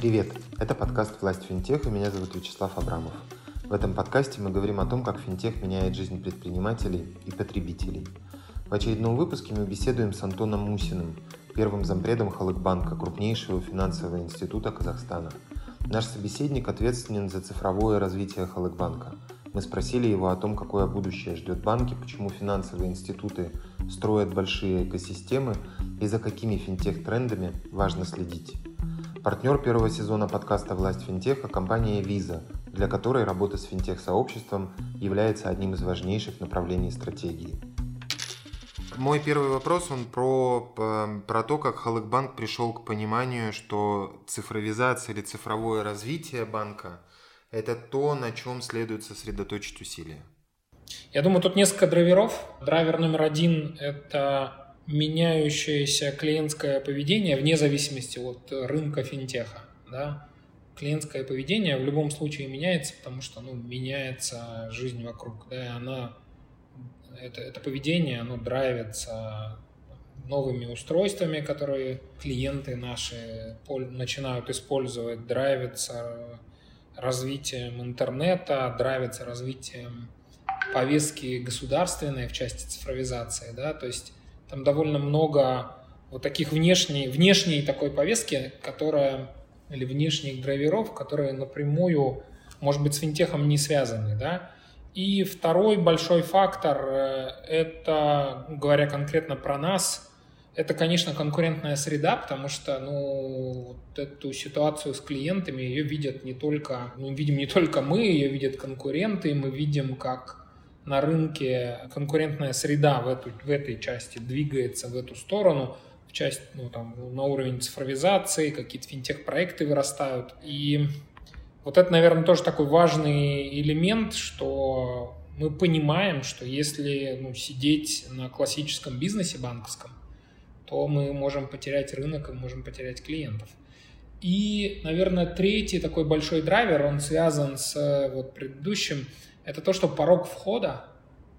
Привет! Это подкаст «Власть финтеха», меня зовут Вячеслав Абрамов. В этом подкасте мы говорим о том, как финтех меняет жизнь предпринимателей и потребителей. В очередном выпуске мы беседуем с Антоном Мусиным, первым зампредом Халык банка, крупнейшего финансового института Казахстана. Наш собеседник ответственен за цифровое развитие Халык банка. Мы спросили его о том, какое будущее ждет банки, почему финансовые институты строят большие экосистемы и за какими финтех-трендами важно следить. Партнер первого сезона подкаста «Власть финтеха» – компания Visa, для которой работа с финтех-сообществом является одним из важнейших направлений стратегии. Мой первый вопрос, он про то, как Халык банк пришел к пониманию, что цифровизация или цифровое развитие банка – это то, на чем следует сосредоточить усилия. Я думаю, тут несколько драйверов. Драйвер номер один – это меняющееся клиентское поведение вне зависимости от рынка финтеха. Да? Клиентское поведение в любом случае меняется, потому что меняется жизнь вокруг, да, и она... Это поведение, оно драйвится новыми устройствами, которые клиенты наши начинают использовать, драйвится развитием интернета, драйвится развитием повестки государственной в части цифровизации, да, то есть там довольно много вот таких внешней такой повестки, или внешних драйверов, которые напрямую, может быть, с финтехом не связаны, да. И второй большой фактор – это, говоря конкретно про нас, это, конечно, конкурентная среда, потому что, вот эту ситуацию с клиентами, ее видят не только мы, ее видят конкуренты, мы видим, как на рынке конкурентная среда в этой части двигается в эту сторону, в часть, на уровень цифровизации, какие-то финтех-проекты вырастают, и... Вот это, наверное, тоже такой важный элемент, что мы понимаем, что если сидеть на классическом бизнесе банковском, то мы можем потерять рынок и можем потерять клиентов. И, наверное, третий такой большой драйвер, он связан с предыдущим, это то, что порог входа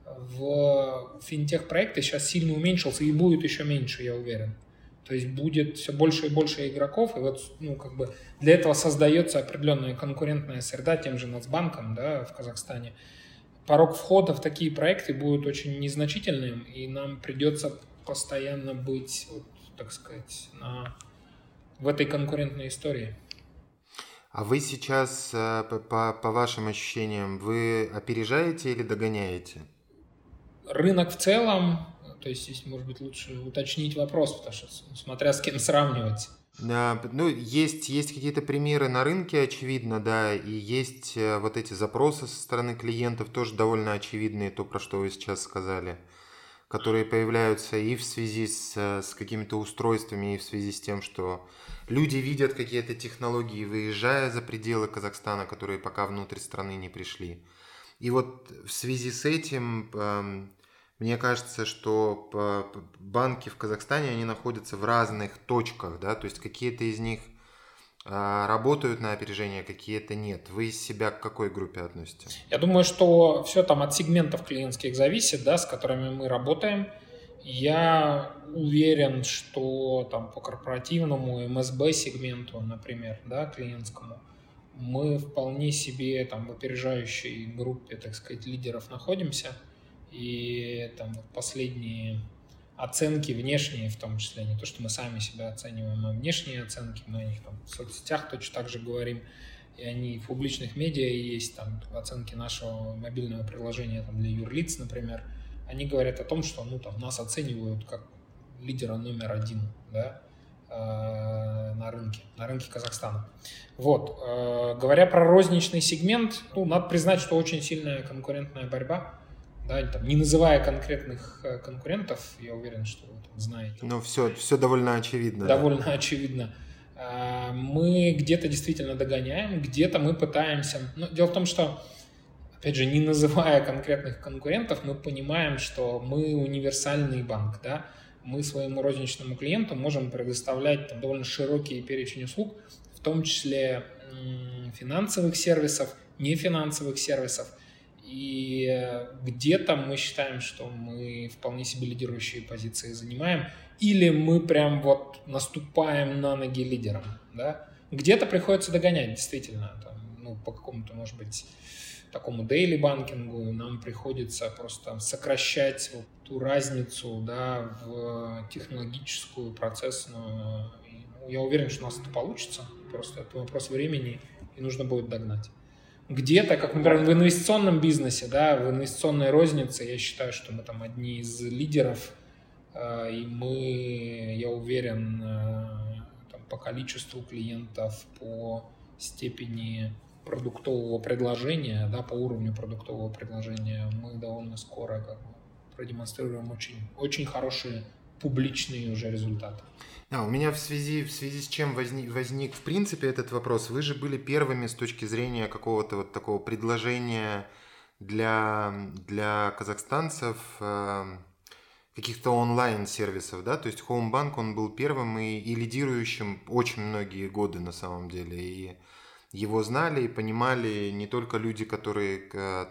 в финтех-проекты сейчас сильно уменьшился и будет еще меньше, я уверен. То есть будет все больше и больше игроков, и для этого создается определенная конкурентная среда тем же Нацбанком, да, в Казахстане. Порог входа в такие проекты будет очень незначительным, и нам придется постоянно быть, в этой конкурентной истории. А вы сейчас, по вашим ощущениям, вы опережаете или догоняете? Рынок в целом. То есть здесь, может быть, лучше уточнить вопрос, потому что смотря с кем сравнивать. Да, есть какие-то примеры на рынке, очевидно, да, и есть вот эти запросы со стороны клиентов, тоже довольно очевидные, то, про что вы сейчас сказали, которые появляются и в связи с какими-то устройствами, и в связи с тем, что люди видят какие-то технологии, выезжая за пределы Казахстана, которые пока внутрь страны не пришли. И вот в связи с этим... Мне кажется, что банки в Казахстане, они находятся в разных точках, да, то есть какие-то из них работают на опережение, какие-то нет. Вы себя к какой группе относите? Я думаю, что все там от сегментов клиентских зависит, да, с которыми мы работаем. Я уверен, что там по корпоративному МСБ сегменту, например, да, клиентскому, мы вполне себе там в опережающей группе, лидеров находимся. И там последние оценки внешние, в том числе, не то, что мы сами себя оцениваем, а внешние оценки, мы о них там в соцсетях точно так же говорим, и они в публичных медиа есть, там оценки нашего мобильного приложения там, для юрлиц, например, они говорят о том, что нас оценивают как лидера номер один, да, на рынке Казахстана. Вот. Говоря про розничный сегмент, надо признать, что очень сильная конкурентная борьба. Да, не называя конкретных конкурентов, я уверен, что вы знаете. Но все довольно очевидно. Довольно очевидно. Мы где-то действительно догоняем, где-то мы пытаемся... Но дело в том, что, опять же, не называя конкретных конкурентов, мы понимаем, что мы универсальный банк. Да? мы своему розничному клиенту можем предоставлять там довольно широкий перечень услуг, в том числе финансовых сервисов, нефинансовых сервисов. И где-то мы считаем, что мы вполне себе лидирующие позиции занимаем, или мы прям вот наступаем на ноги лидером, да? Где-то приходится догонять, действительно, там, ну, по какому-то, может быть, такому дейли банкингу нам приходится просто сокращать вот ту разницу, да, в технологическую, процессную. Я уверен, что у нас это получится, просто это вопрос времени, и нужно будет догнать. Где-то, как, например, в инвестиционном бизнесе, да, в инвестиционной рознице, я считаю, что мы там одни из лидеров, и мы, я уверен, там, по количеству клиентов, по степени продуктового предложения, да, по уровню продуктового предложения, мы довольно скоро как бы продемонстрируем очень, очень хорошие публичные уже результаты. Да, у меня в связи с чем возник в принципе этот вопрос. Вы же были первыми с точки зрения какого-то вот такого предложения для казахстанцев, каких-то онлайн-сервисов, да? То есть Home Bank, он был первым и лидирующим очень многие годы на самом деле. И его знали и понимали не только люди, которые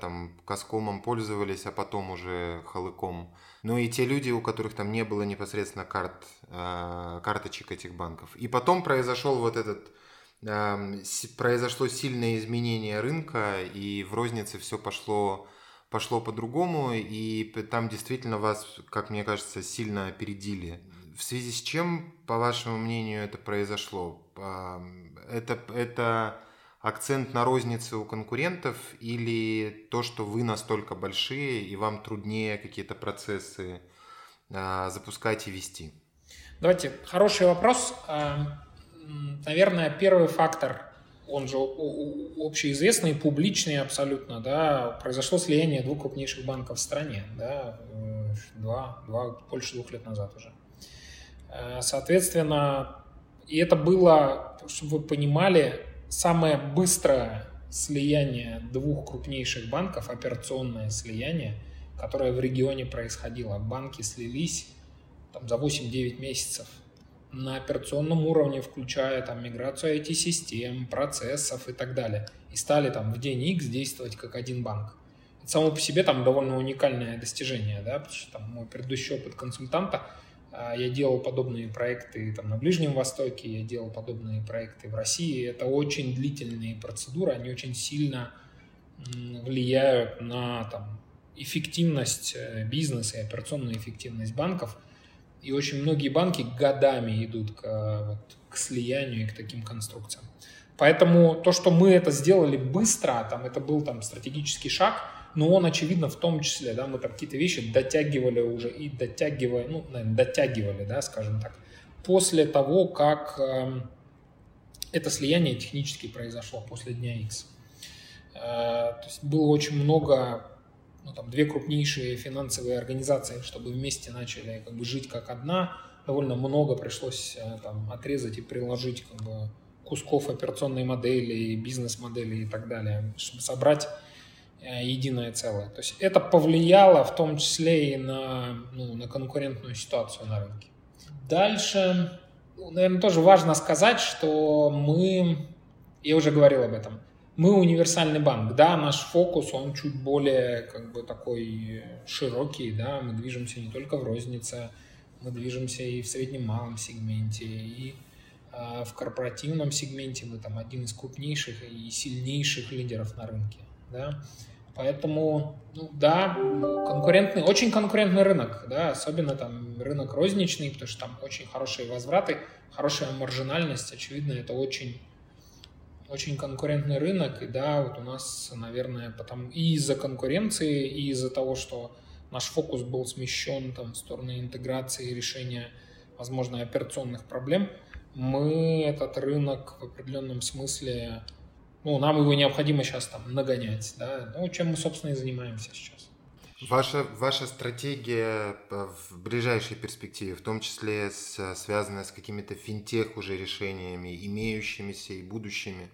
там Каскомом пользовались, а потом уже Халыком, но и те люди, у которых там не было непосредственно карточек этих банков. И потом произошло сильное изменение рынка, и в рознице все пошло по-другому, и там действительно вас, как мне кажется, сильно опередили. В связи с чем, по вашему мнению, это произошло? Это акцент на рознице у конкурентов или то, что вы настолько большие и вам труднее какие-то процессы запускать и вести? Давайте, хороший вопрос. Наверное, первый фактор, он же общеизвестный, публичный абсолютно, да, произошло слияние двух крупнейших банков в стране, да, больше 2 лет назад уже. Соответственно, и это было, чтобы вы понимали, самое быстрое слияние двух крупнейших банков, операционное слияние, которое в регионе происходило. Банки слились там, за 8-9 месяцев на операционном уровне, включая там, миграцию IT-систем, процессов и так далее. И стали там, в день X действовать как один банк. Это само по себе там, довольно уникальное достижение, да? Потому что там, мой предыдущий опыт консультанта, я делал подобные проекты там, на Ближнем Востоке, я делал подобные проекты в России. Это очень длительные процедуры, они очень сильно влияют на там, эффективность бизнеса и операционную эффективность банков. И очень многие банки годами идут к слиянию и к таким конструкциям. Поэтому то, что мы это сделали быстро, там, это был там, стратегический шаг, но он, очевидно, в том числе, да, мы там какие-то вещи дотягивали уже и дотягивали, да, скажем так, после того, как это слияние технически произошло после дня X. То есть было очень много, ну, там, 2 крупнейшие финансовые организации, чтобы вместе начали как бы жить как одна, довольно много пришлось там отрезать и приложить как бы кусков операционной модели, бизнес-модели и так далее, чтобы собрать единое целое. То есть это повлияло в том числе и на конкурентную ситуацию на рынке. Дальше, наверное, тоже важно сказать, что я уже говорил об этом, мы универсальный банк. Да, наш фокус, он чуть более как бы такой широкий, да, мы движемся не только в рознице, мы движемся и в среднем малом сегменте, и в корпоративном сегменте мы там один из крупнейших и сильнейших лидеров на рынке. Да? Поэтому, ну, да, очень конкурентный рынок, да, особенно там рынок розничный, потому что там очень хорошие возвраты, хорошая маржинальность, очевидно, это очень, очень конкурентный рынок, и да, вот у нас, наверное, потом и из-за конкуренции, и из-за того, что наш фокус был смещен там в сторону интеграции и решения, возможно, операционных проблем, мы этот рынок в определенном смысле... Ну, нам его необходимо сейчас там нагонять, да, ну, чем мы, собственно, и занимаемся сейчас. Ваша стратегия в ближайшей перспективе, в том числе связанная с какими-то финтех уже решениями, имеющимися и будущими,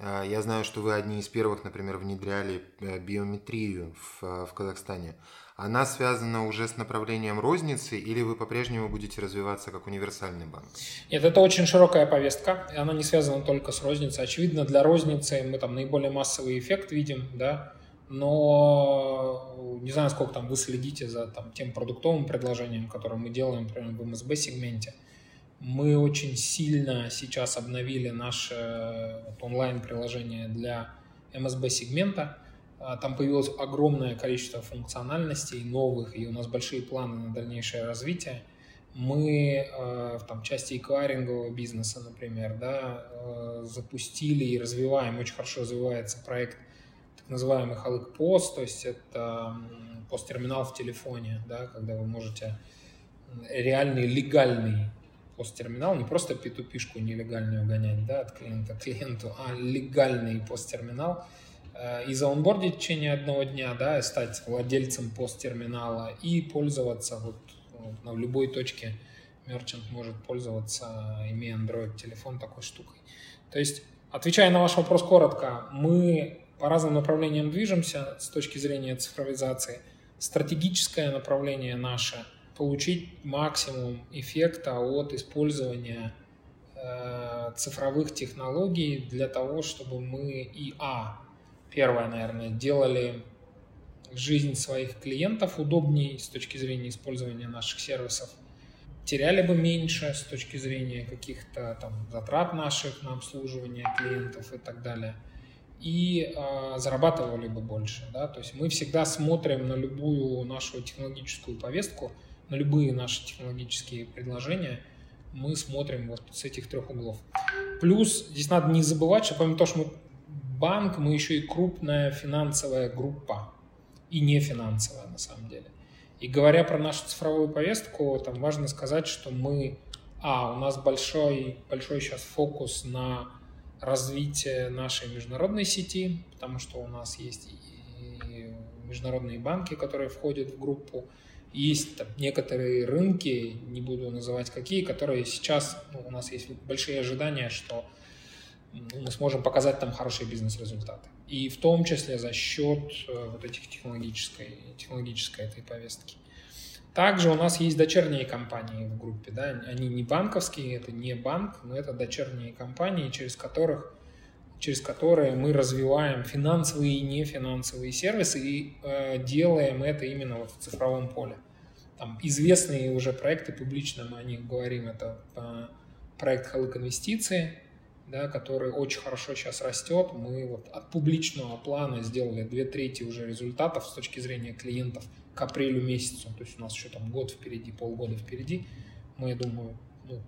Я знаю, что вы одни из первых, например, внедряли биометрию в Казахстане. Она связана уже с направлением розницы, или вы по-прежнему будете развиваться как универсальный банк? Нет, это очень широкая повестка, она не связана только с розницей. Очевидно, для розницы мы там наиболее массовый эффект видим, да, но не знаю, сколько там вы следите за там, тем продуктовым предложением, которое мы делаем, например, в МСБ-сегменте. Мы очень сильно сейчас обновили наше онлайн-приложение для МСБ-сегмента. Там появилось огромное количество функциональностей новых, и у нас большие планы на дальнейшее развитие. Мы в части эквайрингового бизнеса, например, да, запустили и развиваем, очень хорошо развивается проект так называемый Халык Пост, то есть это посттерминал в телефоне, да, когда вы можете реальный легальный посттерминал, не просто P2P-шку нелегальную гонять, да, от клиента к клиенту, а легальный посттерминал, и заонбордить в течение одного дня, да, и стать владельцем посттерминала и пользоваться, вот в любой точке мерчант может пользоваться, имея Android-телефон, такой штукой. То есть, отвечая на ваш вопрос коротко, мы по разным направлениям движемся с точки зрения цифровизации. Стратегическое направление наше – получить максимум эффекта от использования цифровых технологий для того, чтобы мы первое, наверное, делали жизнь своих клиентов удобнее с точки зрения использования наших сервисов. Теряли бы меньше с точки зрения каких-то там затрат наших на обслуживание клиентов и так далее. И зарабатывали бы больше. Да? То есть мы всегда смотрим на любую нашу технологическую повестку, на любые наши технологические предложения. Мы смотрим вот с этих трех углов. Плюс здесь надо не забывать, что помимо того, что мы банк, мы еще и крупная финансовая группа, и нефинансовая на самом деле. И говоря про нашу цифровую повестку, там важно сказать, что мы, у нас большой сейчас фокус на развитие нашей международной сети, потому что у нас есть и международные банки, которые входят в группу, есть там некоторые рынки, не буду называть какие, которые сейчас, у нас есть большие ожидания, что мы сможем показать там хорошие бизнес-результаты. И в том числе за счет вот этих технологической этой повестки. Также у нас есть дочерние компании в группе. Да? Они не банковские, это не банк, но это дочерние компании, через которые мы развиваем финансовые и нефинансовые сервисы и делаем это именно вот в цифровом поле. Там известные уже проекты, публично мы о них говорим, это проект «Халык инвестиции», да, который очень хорошо сейчас растет. Мы вот от публичного плана сделали 2/3 уже результатов с точки зрения клиентов к апрелю месяцу. То есть у нас еще там год впереди, полгода впереди. Мы, я думаю,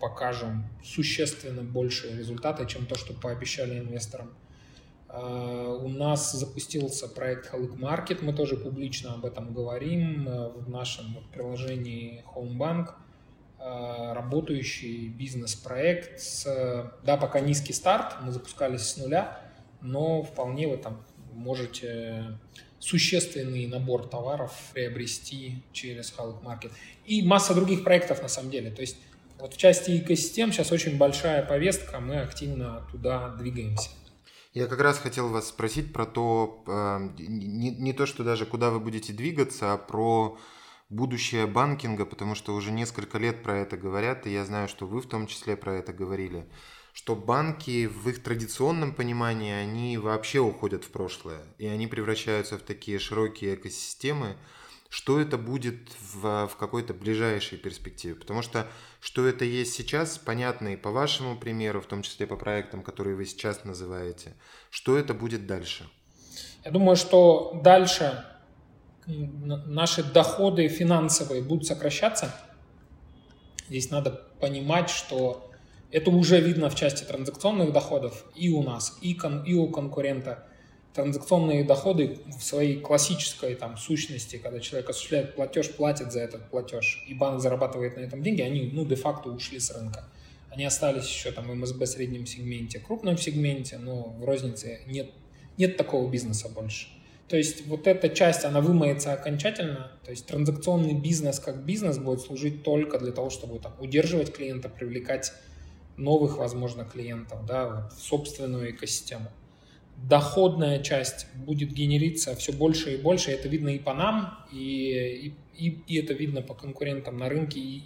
покажем существенно большие результаты, чем то, что пообещали инвесторам. У нас запустился проект Halyk Market. Мы тоже публично об этом говорим в нашем приложении Home Bank. Работающий бизнес-проект. Пока низкий старт, мы запускались с нуля, но вполне вы там можете существенный набор товаров приобрести через Halyk Market. И масса других проектов на самом деле. То есть вот в части экосистем сейчас очень большая повестка, мы активно туда двигаемся. Я как раз хотел вас спросить про то, не то, что даже куда вы будете двигаться, а про будущее банкинга, потому что уже несколько лет про это говорят, и я знаю, что вы в том числе про это говорили, что банки в их традиционном понимании, они вообще уходят в прошлое, и они превращаются в такие широкие экосистемы. Что это будет в какой-то ближайшей перспективе? Потому что это есть сейчас, понятно и по вашему примеру, в том числе по проектам, которые вы сейчас называете. Что это будет дальше? Я думаю, что дальше наши доходы финансовые будут сокращаться. Здесь надо понимать, что это уже видно в части транзакционных доходов и у нас, и у конкурента. Транзакционные доходы в своей классической сущности, когда человек осуществляет платеж, платит за этот платеж, и банк зарабатывает на этом деньги, они де-факто ушли с рынка. Они остались еще в МСБ среднем сегменте, крупном сегменте, но в рознице нет такого бизнеса больше. То есть вот эта часть, она вымоется окончательно, то есть транзакционный бизнес как бизнес будет служить только для того, чтобы удерживать клиента, привлекать новых, возможно, клиентов, да, вот, в собственную экосистему. доходная часть будет генериться все больше и больше. Это видно и по нам, и это видно по конкурентам на рынке, и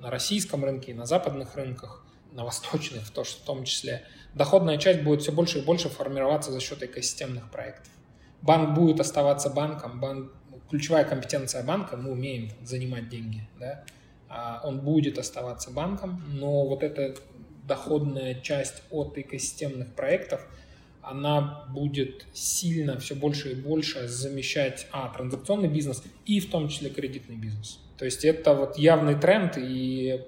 на российском рынке, и на западных рынках, на восточных в том числе. Доходная часть будет все больше и больше формироваться за счет экосистемных проектов. Банк будет оставаться банком. Ключевая компетенция банка, мы умеем занимать деньги, да? Он будет оставаться банком, но вот эта доходная часть от экосистемных проектов, она будет сильно все больше и больше замещать транзакционный бизнес и в том числе кредитный бизнес. То есть это вот явный тренд, и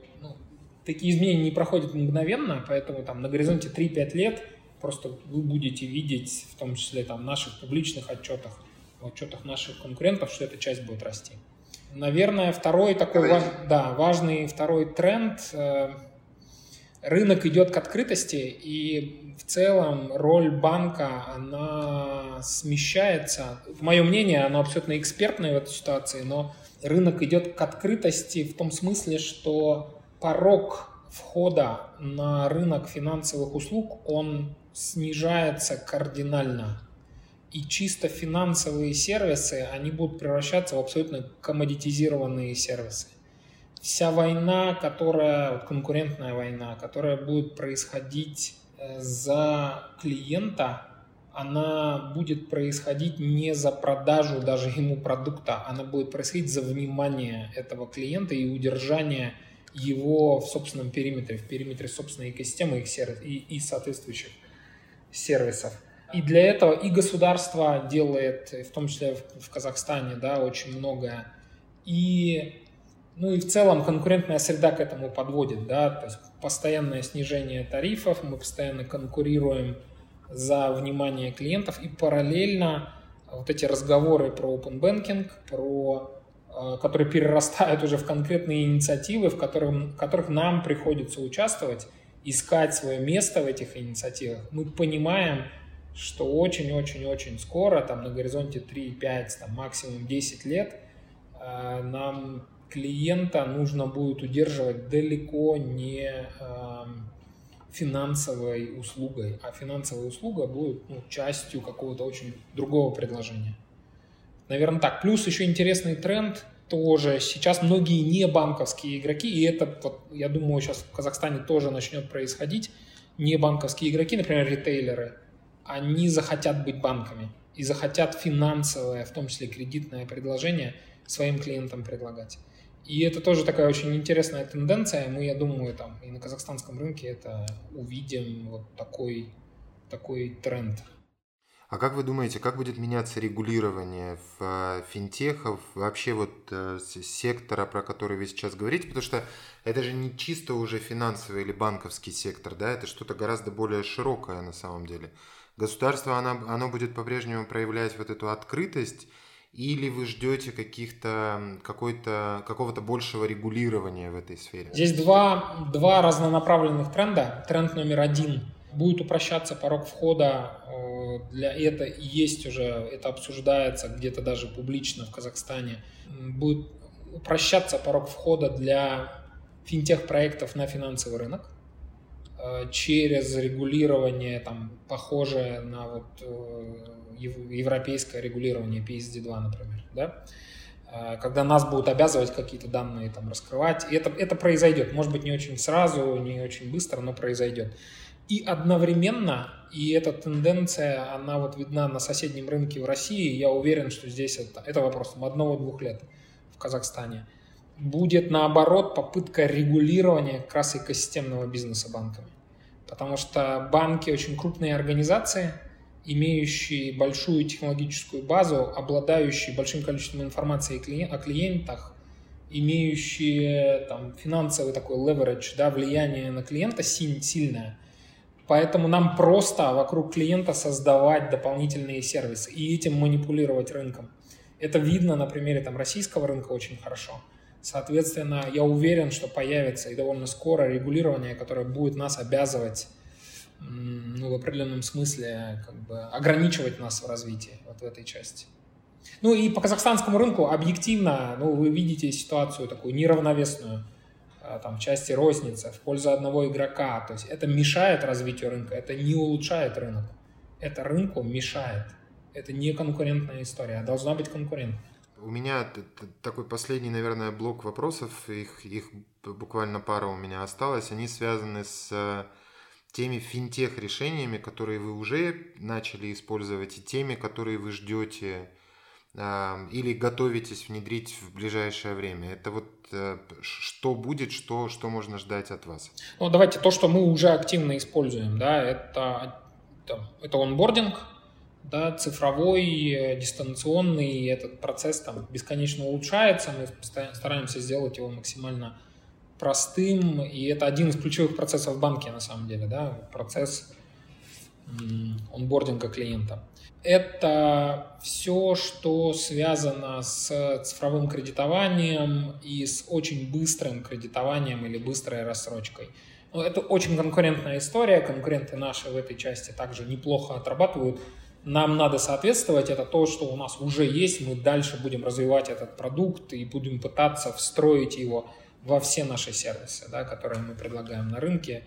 такие изменения не проходят мгновенно, поэтому там на горизонте 3-5 лет просто вы будете видеть, в том числе там в наших публичных отчетах, в отчетах наших конкурентов, что эта часть будет расти. Наверное, второй такой важный второй тренд. Рынок идет к открытости, и в целом роль банка, она смещается. В моем мнении, она абсолютно экспертная в этой ситуации, но рынок идет к открытости в том смысле, что порог входа на рынок финансовых услуг, он снижается кардинально. И чисто финансовые сервисы, они будут превращаться в абсолютно коммодитизированные сервисы. Вся война, конкурентная война, которая будет происходить за клиента, она будет происходить не за продажу даже ему продукта, она будет происходить за внимание этого клиента и удержание его в собственном периметре, в периметре собственной экосистемы и соответствующих сервисов. И для этого и государство делает, в том числе в Казахстане, да, очень многое, и в целом конкурентная среда к этому подводит, да, то есть постоянное снижение тарифов, мы постоянно конкурируем за внимание клиентов, и параллельно вот эти разговоры про open banking, которые перерастают уже в конкретные инициативы, в которых нам приходится участвовать, искать свое место в этих инициативах. Мы понимаем, что очень-очень-очень скоро, там на горизонте 3-5, максимум 10 лет, нам клиента нужно будет удерживать далеко не финансовой услугой, а финансовая услуга будет частью какого-то очень другого предложения. Наверное, так. Плюс еще интересный тренд тоже. Сейчас многие небанковские игроки, и это, я думаю, сейчас в Казахстане тоже начнет происходить, небанковские игроки, например, ритейлеры, они захотят быть банками и захотят финансовое, в том числе кредитное предложение своим клиентам предлагать. И это тоже такая очень интересная тенденция. Мы, я думаю, там и на казахстанском рынке это увидим, вот такой тренд. А как вы думаете, как будет меняться регулирование в финтехов, вообще вот сектора, про который вы сейчас говорите? Потому что это же не чисто уже финансовый или банковский сектор, да? Это что-то гораздо более широкое на самом деле. Государство, оно будет по-прежнему проявлять вот эту открытость, или вы ждете какого-то большего регулирования в этой сфере? Здесь два разнонаправленных тренда. Тренд номер один – будет упрощаться порог входа, это обсуждается где-то даже публично в Казахстане, будет упрощаться порог входа для финтех-проектов на финансовый рынок через регулирование, похожее на европейское регулирование PSD2, например, да? Когда нас будут обязывать какие-то данные раскрывать. Это произойдет, может быть, не очень сразу, не очень быстро, но произойдет. И одновременно, и эта тенденция, она видна на соседнем рынке в России, я уверен, что здесь это вопрос 1-2 лет в Казахстане, будет наоборот попытка регулирования как раз экосистемного бизнеса банками. Потому что банки очень крупные организации, имеющие большую технологическую базу, обладающие большим количеством информации о клиентах, имеющие финансовый такой leverage, да, влияние на клиента сильное. Поэтому нам просто вокруг клиента создавать дополнительные сервисы и этим манипулировать рынком. Это видно на примере российского рынка очень хорошо. Соответственно, я уверен, что появится и довольно скоро регулирование, которое будет нас обязывать, в определенном смысле, ограничивать нас в развитии в этой части. И по казахстанскому рынку объективно, вы видите ситуацию такую неравновесную. В части розницы, в пользу одного игрока. То есть это мешает развитию рынка, это не улучшает рынок. это рынку мешает. Это не конкурентная история, а должна быть конкурентная. У меня такой последний, наверное, блок вопросов, их буквально пара у меня осталось. Они связаны с теми финтех-решениями, которые вы уже начали использовать, и теми, которые вы ждете или готовитесь внедрить в ближайшее время. Это вот что будет, что можно ждать от вас? Ну, давайте то, что мы уже активно используем, да, это онбординг, да, цифровой, дистанционный, этот процесс там бесконечно улучшается, мы стараемся сделать его максимально простым, и это один из ключевых процессов в банке на самом деле, да, процесс онбординга клиента. Это все, что связано с цифровым кредитованием и с очень быстрым кредитованием или быстрой рассрочкой. Но это очень конкурентная история, конкуренты наши в этой части также неплохо отрабатывают. Нам надо соответствовать, это то, что у нас уже есть, мы дальше будем развивать этот продукт и будем пытаться встроить его во все наши сервисы, да, которые мы предлагаем на рынке,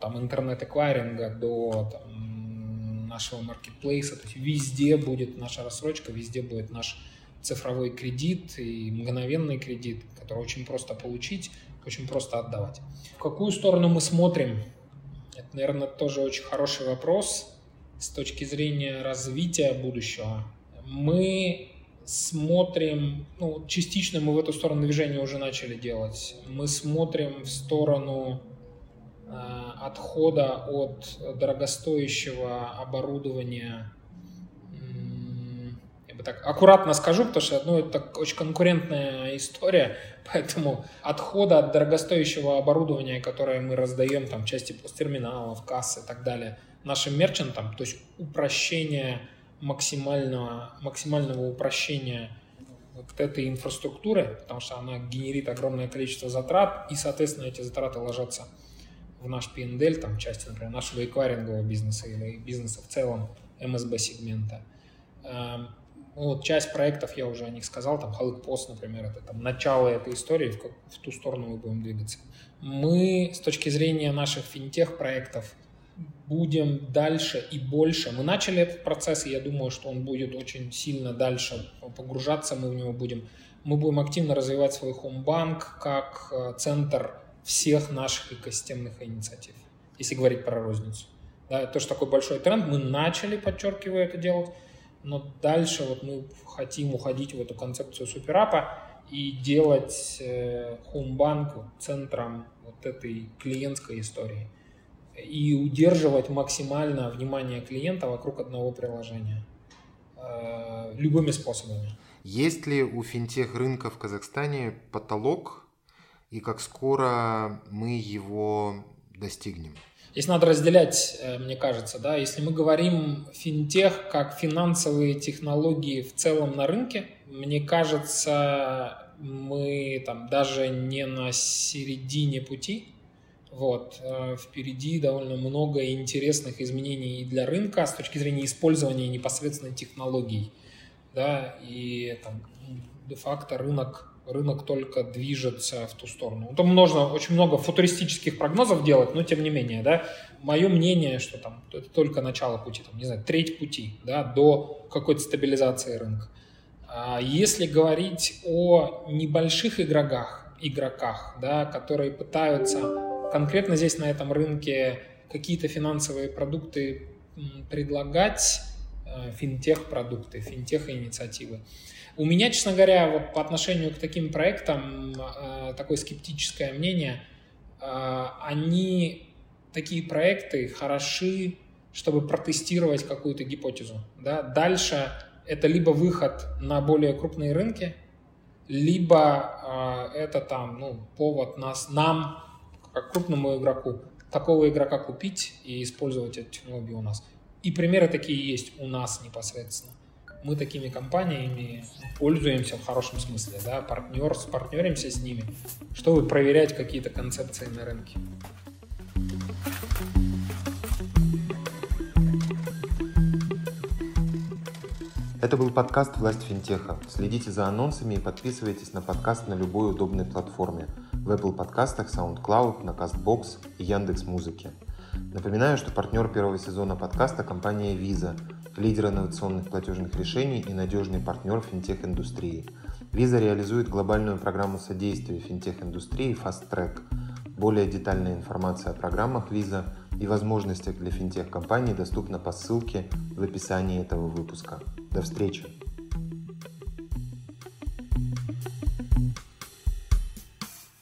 там интернет-эквайринга до там, нашего маркетплейса, то есть везде будет наша рассрочка, везде будет наш цифровой кредит и мгновенный кредит, который очень просто получить, очень просто отдавать. В какую сторону мы смотрим? Это, наверное, тоже очень хороший вопрос. С точки зрения развития будущего, мы смотрим, ну, частично мы в эту сторону движения уже начали делать, мы смотрим в сторону отхода от дорогостоящего оборудования, я бы так аккуратно скажу, потому что ну, это очень конкурентная история, поэтому отхода от дорогостоящего оборудования, которое мы раздаем, там, части посттерминалов, кассы и так далее, нашим мерчантам, то есть упрощение максимального упрощения вот этой инфраструктуры, потому что она генерит огромное количество затрат, и, соответственно, эти затраты ложатся в наш P&L, там, части, например, нашего эквайрингового бизнеса или бизнеса в целом МСБ-сегмента. Вот часть проектов, я уже о них сказал, там Халык Пост, например, это там, начало этой истории, в ту сторону мы будем двигаться. Мы с точки зрения наших финтех-проектов будем дальше и больше. Мы начали этот процесс, и я думаю, что он будет очень сильно дальше погружаться, мы в него будем. Мы будем активно развивать свой Home Bank как центр всех наших экосистемных инициатив, если говорить про розницу. Да, это тоже такой большой тренд. Мы начали, подчеркиваю, это делать, но дальше вот мы хотим уходить в эту концепцию суперапа и делать Home Bank центром вот этой клиентской истории. И удерживать максимально внимание клиента вокруг одного приложения любыми способами. Есть ли у финтех-рынка в Казахстане потолок, и как скоро мы его достигнем? Здесь надо разделять, мне кажется, да, если мы говорим финтех как финансовые технологии в целом на рынке, мне кажется, мы там даже не на середине пути. Вот. Впереди довольно много интересных изменений и для рынка с точки зрения использования непосредственно технологий. Да? И там, де-факто рынок только движется в ту сторону. Там можно очень много футуристических прогнозов делать, но тем не менее. Да? Мое мнение, что там, это только начало пути, там, не знаю, треть пути, да, до какой-то стабилизации рынка. Если говорить о небольших игроках, да, которые пытаются конкретно здесь на этом рынке какие-то финансовые продукты предлагать, финтех-продукты, финтех-инициативы. У меня, честно говоря, вот по отношению к таким проектам такое скептическое мнение. Такие проекты хороши, чтобы протестировать какую-то гипотезу. Да? Дальше это либо выход на более крупные рынки, либо это там, ну, повод нам как крупному игроку, такого игрока купить и использовать эту технологию у нас. И примеры такие есть у нас непосредственно. Мы такими компаниями пользуемся в хорошем смысле, да, партнеримся с ними, чтобы проверять какие-то концепции на рынке. Это был подкаст «Власть финтеха». Следите за анонсами и подписывайтесь на подкаст на любой удобной платформе. В Apple подкастах, SoundCloud, на CastBox и Яндекс.Музыке. Напоминаю, что партнер первого сезона подкаста – компания Visa, лидер инновационных платежных решений и надежный партнер финтех-индустрии. Visa реализует глобальную программу содействия финтех-индустрии Fast Track. Более детальная информация о программах Visa и возможностях для финтех-компаний доступна по ссылке в описании этого выпуска. До встречи!